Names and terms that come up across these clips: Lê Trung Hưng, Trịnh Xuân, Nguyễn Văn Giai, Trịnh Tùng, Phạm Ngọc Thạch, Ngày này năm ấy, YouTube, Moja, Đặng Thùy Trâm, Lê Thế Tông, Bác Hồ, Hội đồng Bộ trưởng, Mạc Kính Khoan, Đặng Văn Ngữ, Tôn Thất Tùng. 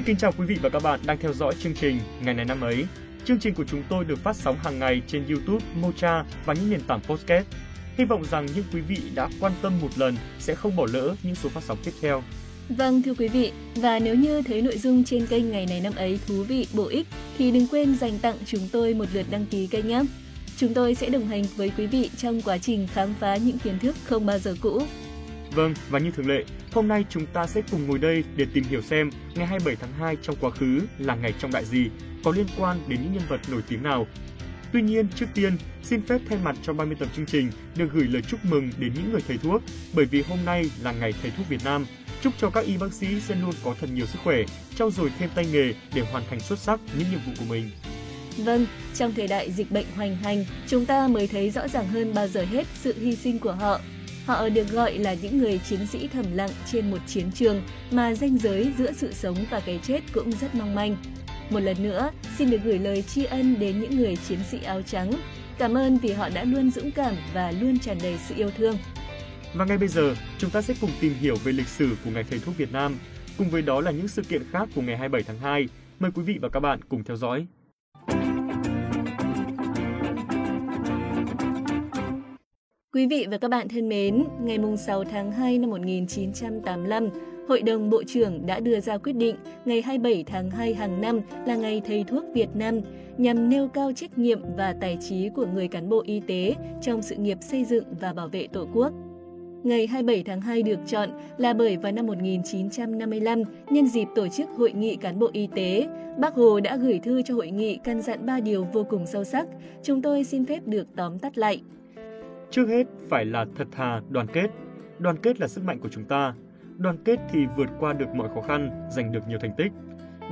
Xin kính chào quý vị và các bạn đang theo dõi chương trình Ngày này năm ấy. Chương trình của chúng tôi được phát sóng hàng ngày trên YouTube, Moja và những nền tảng podcast. Hy vọng rằng những quý vị đã quan tâm một lần sẽ không bỏ lỡ những số phát sóng tiếp theo. Vâng, thưa quý vị, và nếu như thấy nội dung trên kênh Ngày này năm ấy thú vị, bổ ích thì đừng quên dành tặng chúng tôi một lượt đăng ký kênh nhé. Chúng tôi sẽ đồng hành với quý vị trong quá trình khám phá những kiến thức không bao giờ cũ. Vâng, và như thường lệ, hôm nay chúng ta sẽ cùng ngồi đây để tìm hiểu xem ngày 27 tháng 2 trong quá khứ là ngày trọng đại gì, có liên quan đến những nhân vật nổi tiếng nào. Tuy nhiên, trước tiên, xin phép thay mặt cho 30 tập chương trình được gửi lời chúc mừng đến những người thầy thuốc, bởi vì hôm nay là ngày thầy thuốc Việt Nam. Chúc cho các y bác sĩ sẽ luôn có thật nhiều sức khỏe, trau dồi thêm tay nghề để hoàn thành xuất sắc những nhiệm vụ của mình. Vâng, trong thời đại dịch bệnh hoành hành, chúng ta mới thấy rõ ràng hơn bao giờ hết sự hy sinh của họ. Họ được gọi là những người chiến sĩ thầm lặng trên một chiến trường mà ranh giới giữa sự sống và cái chết cũng rất mong manh. Một lần nữa, xin được gửi lời tri ân đến những người chiến sĩ áo trắng. Cảm ơn vì họ đã luôn dũng cảm và luôn tràn đầy sự yêu thương. Và ngay bây giờ, chúng ta sẽ cùng tìm hiểu về lịch sử của Ngày Thầy Thuốc Việt Nam, cùng với đó là những sự kiện khác của ngày 27 tháng 2. Mời quý vị và các bạn cùng theo dõi. Quý vị và các bạn thân mến, ngày 6 tháng 2 năm 1985, Hội đồng Bộ trưởng đã đưa ra quyết định ngày 27 tháng 2 hàng năm là Ngày Thầy Thuốc Việt Nam nhằm nêu cao trách nhiệm và tài trí của người cán bộ y tế trong sự nghiệp xây dựng và bảo vệ Tổ quốc. Ngày 27 tháng 2 được chọn là bởi vào năm 1955, nhân dịp tổ chức Hội nghị Cán bộ Y tế, Bác Hồ đã gửi thư cho Hội nghị căn dặn 3 điều vô cùng sâu sắc. Chúng tôi xin phép được tóm tắt lại. Trước hết, phải là thật thà, đoàn kết. Đoàn kết là sức mạnh của chúng ta. Đoàn kết thì vượt qua được mọi khó khăn, giành được nhiều thành tích.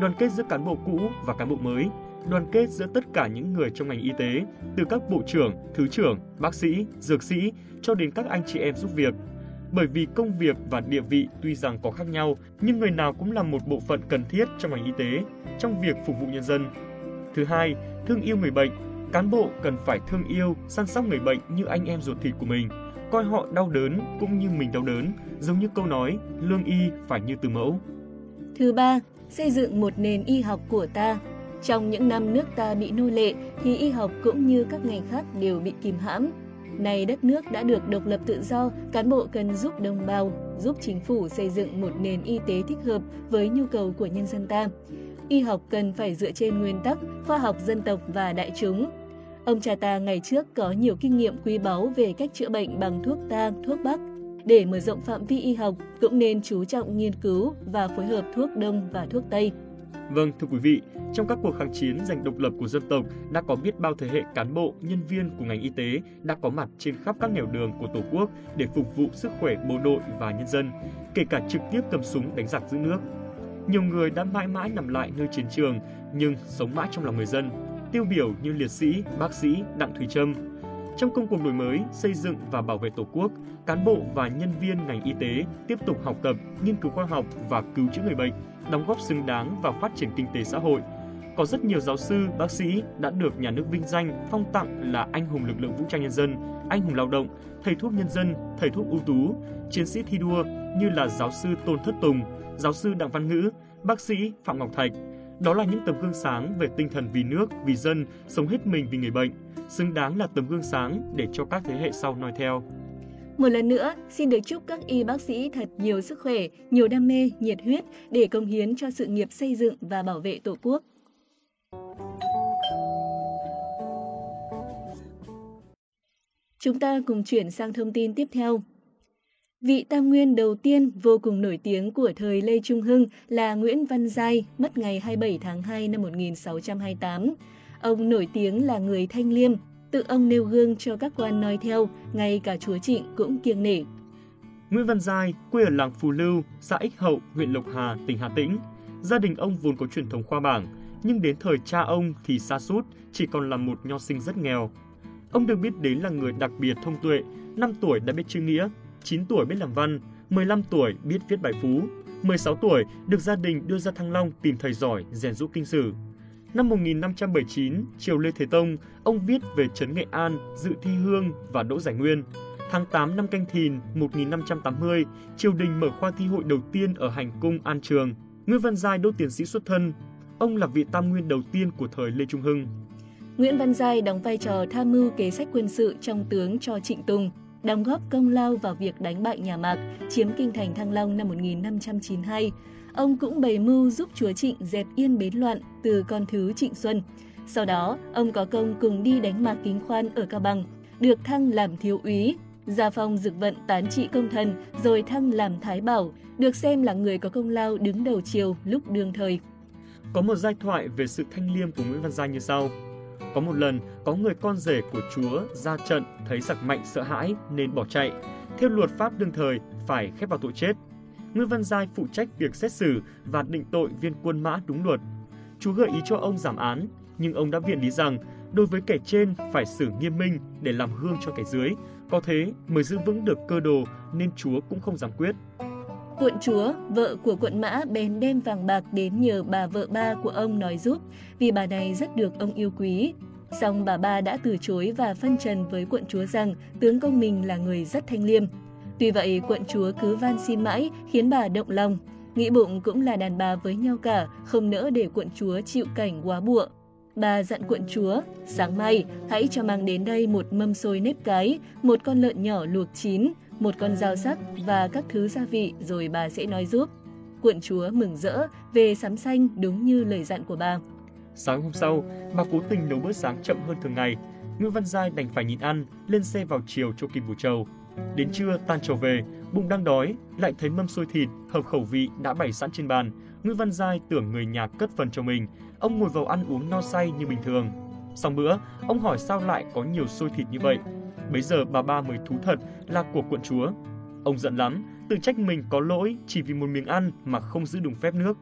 Đoàn kết giữa cán bộ cũ và cán bộ mới. Đoàn kết giữa tất cả những người trong ngành y tế, từ các bộ trưởng, thứ trưởng, bác sĩ, dược sĩ cho đến các anh chị em giúp việc. Bởi vì công việc và địa vị tuy rằng có khác nhau, nhưng người nào cũng là một bộ phận cần thiết trong ngành y tế, trong việc phục vụ nhân dân. Thứ hai, thương yêu người bệnh. Cán bộ cần phải thương yêu, săn sóc người bệnh như anh em ruột thịt của mình, coi họ đau đớn cũng như mình đau đớn, giống như câu nói, lương y phải như từ mẫu. Thứ ba, xây dựng một nền y học của ta. Trong những năm nước ta bị nô lệ thì y học cũng như các ngành khác đều bị kìm hãm. Nay đất nước đã được độc lập tự do, cán bộ cần giúp đồng bào, giúp chính phủ xây dựng một nền y tế thích hợp với nhu cầu của nhân dân ta. Y học cần phải dựa trên nguyên tắc khoa học dân tộc và đại chúng. Ông cha ta ngày trước có nhiều kinh nghiệm quý báu về cách chữa bệnh bằng thuốc Tang, thuốc Bắc. Để mở rộng phạm vi y học, cũng nên chú trọng nghiên cứu và phối hợp thuốc Đông và thuốc Tây. Vâng, thưa quý vị, trong các cuộc kháng chiến giành độc lập của dân tộc, đã có biết bao thế hệ cán bộ, nhân viên của ngành y tế đã có mặt trên khắp các nẻo đường của Tổ quốc để phục vụ sức khỏe bộ đội và nhân dân, kể cả trực tiếp cầm súng đánh giặc giữ nước. Nhiều người đã mãi mãi nằm lại nơi chiến trường, nhưng sống mãi trong lòng người dân, tiêu biểu như liệt sĩ, bác sĩ Đặng Thùy Trâm. Trong công cuộc đổi mới, xây dựng và bảo vệ Tổ quốc, cán bộ và nhân viên ngành y tế tiếp tục học tập, nghiên cứu khoa học và cứu chữa người bệnh, đóng góp xứng đáng vào phát triển kinh tế xã hội. Có rất nhiều giáo sư, bác sĩ đã được nhà nước vinh danh, phong tặng là anh hùng lực lượng vũ trang nhân dân, anh hùng lao động, thầy thuốc nhân dân, thầy thuốc ưu tú, chiến sĩ thi đua như là giáo sư Tôn Thất Tùng, giáo sư Đặng Văn Ngữ, bác sĩ Phạm Ngọc Thạch. Đó là những tấm gương sáng về tinh thần vì nước, vì dân, sống hết mình vì người bệnh, xứng đáng là tấm gương sáng để cho các thế hệ sau noi theo. Một lần nữa, xin được chúc các y bác sĩ thật nhiều sức khỏe, nhiều đam mê, nhiệt huyết để cống hiến cho sự nghiệp xây dựng và bảo vệ Tổ quốc. Chúng ta cùng chuyển sang thông tin tiếp theo. Vị tam nguyên đầu tiên vô cùng nổi tiếng của thời Lê Trung Hưng là Nguyễn Văn Giai, mất ngày 27 tháng 2 năm 1628. Ông nổi tiếng là người thanh liêm, tự ông nêu gương cho các quan noi theo, ngay cả chúa Trịnh cũng kiêng nể. Nguyễn Văn Giai quê ở làng Phù Lưu, xã Ích Hậu, huyện Lộc Hà, tỉnh Hà Tĩnh. Gia đình ông vốn có truyền thống khoa bảng, nhưng đến thời cha ông thì sa sút, chỉ còn là một nho sinh rất nghèo. Ông được biết đến là người đặc biệt thông tuệ, 5 tuổi đã biết chữ nghĩa, 9 tuổi biết làm văn, 15 tuổi biết viết bài phú, 16 tuổi được gia đình đưa ra Thăng Long tìm thầy giỏi rèn rũ kinh sử. Năm 1579, triều Lê Thế Tông, ông viết về trấn Nghệ An, dự thi hương và đỗ giải nguyên. Tháng 8 năm Canh Thìn 1580, triều đình mở khoa thi hội đầu tiên ở hành cung An Trường. Nguyễn Văn Giai đỗ tiến sĩ xuất thân, ông là vị tam nguyên đầu tiên của thời Lê Trung Hưng. Nguyễn Văn Giai đóng vai trò tham mưu kế sách quân sự trong tướng cho Trịnh Tùng, đóng góp công lao vào việc đánh bại nhà Mạc, chiếm kinh thành Thăng Long năm 1592. Ông cũng bày mưu giúp chúa Trịnh dẹp yên bến loạn từ con thứ Trịnh Xuân. Sau đó, ông có công cùng đi đánh Mạc Kính Khoan ở Cao Bằng, được thăng làm thiếu úy, gia phong Dực Vận tán trị công thần, rồi thăng làm Thái Bảo, được xem là người có công lao đứng đầu triều lúc đương thời. Có một giai thoại về sự thanh liêm của Nguyễn Văn Giai như sau. Có một lần, có người con rể của chúa ra trận thấy giặc mạnh sợ hãi nên bỏ chạy. Theo luật pháp đương thời, phải khép vào tội chết. Nguyễn Văn Giai phụ trách việc xét xử và định tội viên quân mã đúng luật. Chúa gợi ý cho ông giảm án, nhưng ông đã viện lý rằng đối với kẻ trên phải xử nghiêm minh để làm gương cho kẻ dưới. Có thế mới giữ vững được cơ đồ nên chúa cũng không giảm quyết. Quận chúa, vợ của quận mã bèn đem vàng bạc đến nhờ bà vợ ba của ông nói giúp, vì bà này rất được ông yêu quý. Song bà ba đã từ chối và phân trần với quận chúa rằng tướng công mình là người rất thanh liêm. Tuy vậy, quận chúa cứ van xin mãi, khiến bà động lòng. Nghĩ bụng cũng là đàn bà với nhau cả, không nỡ để quận chúa chịu cảnh quá bụa. Bà dặn quận chúa, sáng mai, hãy cho mang đến đây một mâm xôi nếp cái, một con lợn nhỏ luộc chín, một con dao sắc và các thứ gia vị rồi bà sẽ nói giúp. Quận chúa mừng rỡ, về sắm xanh đúng như lời dặn của bà. Sáng hôm sau, bà cố tình nấu bữa sáng chậm hơn thường ngày. Nguyễn Văn Giai đành phải nhịn ăn, lên xe vào chiều cho kịp buổi trầu. Đến trưa tan trầu về, bụng đang đói, lại thấy mâm xôi thịt hợp khẩu vị đã bày sẵn trên bàn. Nguyễn Văn Giai tưởng người nhà cất phần cho mình, ông ngồi vào ăn uống no say như bình thường. Xong bữa, ông hỏi sao lại có nhiều xôi thịt như vậy. Bấy giờ bà ba mới thú thật là của quận chúa. Ông giận lắm, tự trách mình có lỗi chỉ vì một miếng ăn mà không giữ đúng phép nước.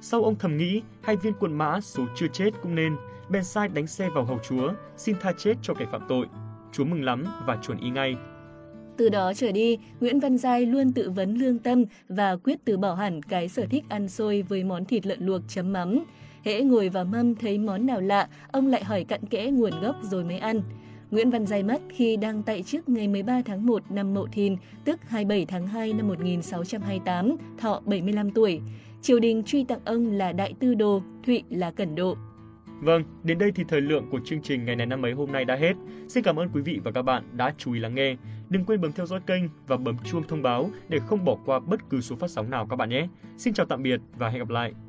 Sau ông thầm nghĩ hay viên quận mã số chưa chết cũng nên, bèn sai đánh xe vào hầu chúa, xin tha chết cho kẻ phạm tội. Chúa mừng lắm và chuẩn ý ngay. Từ đó trở đi, Nguyễn Văn Giai luôn tự vấn lương tâm và quyết từ bỏ hẳn cái sở thích ăn xôi với món thịt lợn luộc chấm mắm. Hễ ngồi vào mâm thấy món nào lạ, ông lại hỏi cặn kẽ nguồn gốc rồi mới ăn. Nguyễn Văn Giai mất khi đang tại chức ngày 13 tháng 1 năm Mậu Thìn, tức 27 tháng 2 năm 1628, thọ 75 tuổi. Triều đình truy tặng ông là Đại Tư Đồ, Thụy là Cẩn Độ. Vâng, đến đây thì thời lượng của chương trình Ngày này năm ấy hôm nay đã hết. Xin cảm ơn quý vị và các bạn đã chú ý lắng nghe. Đừng quên bấm theo dõi kênh và bấm chuông thông báo để không bỏ qua bất cứ số phát sóng nào các bạn nhé. Xin chào tạm biệt và hẹn gặp lại.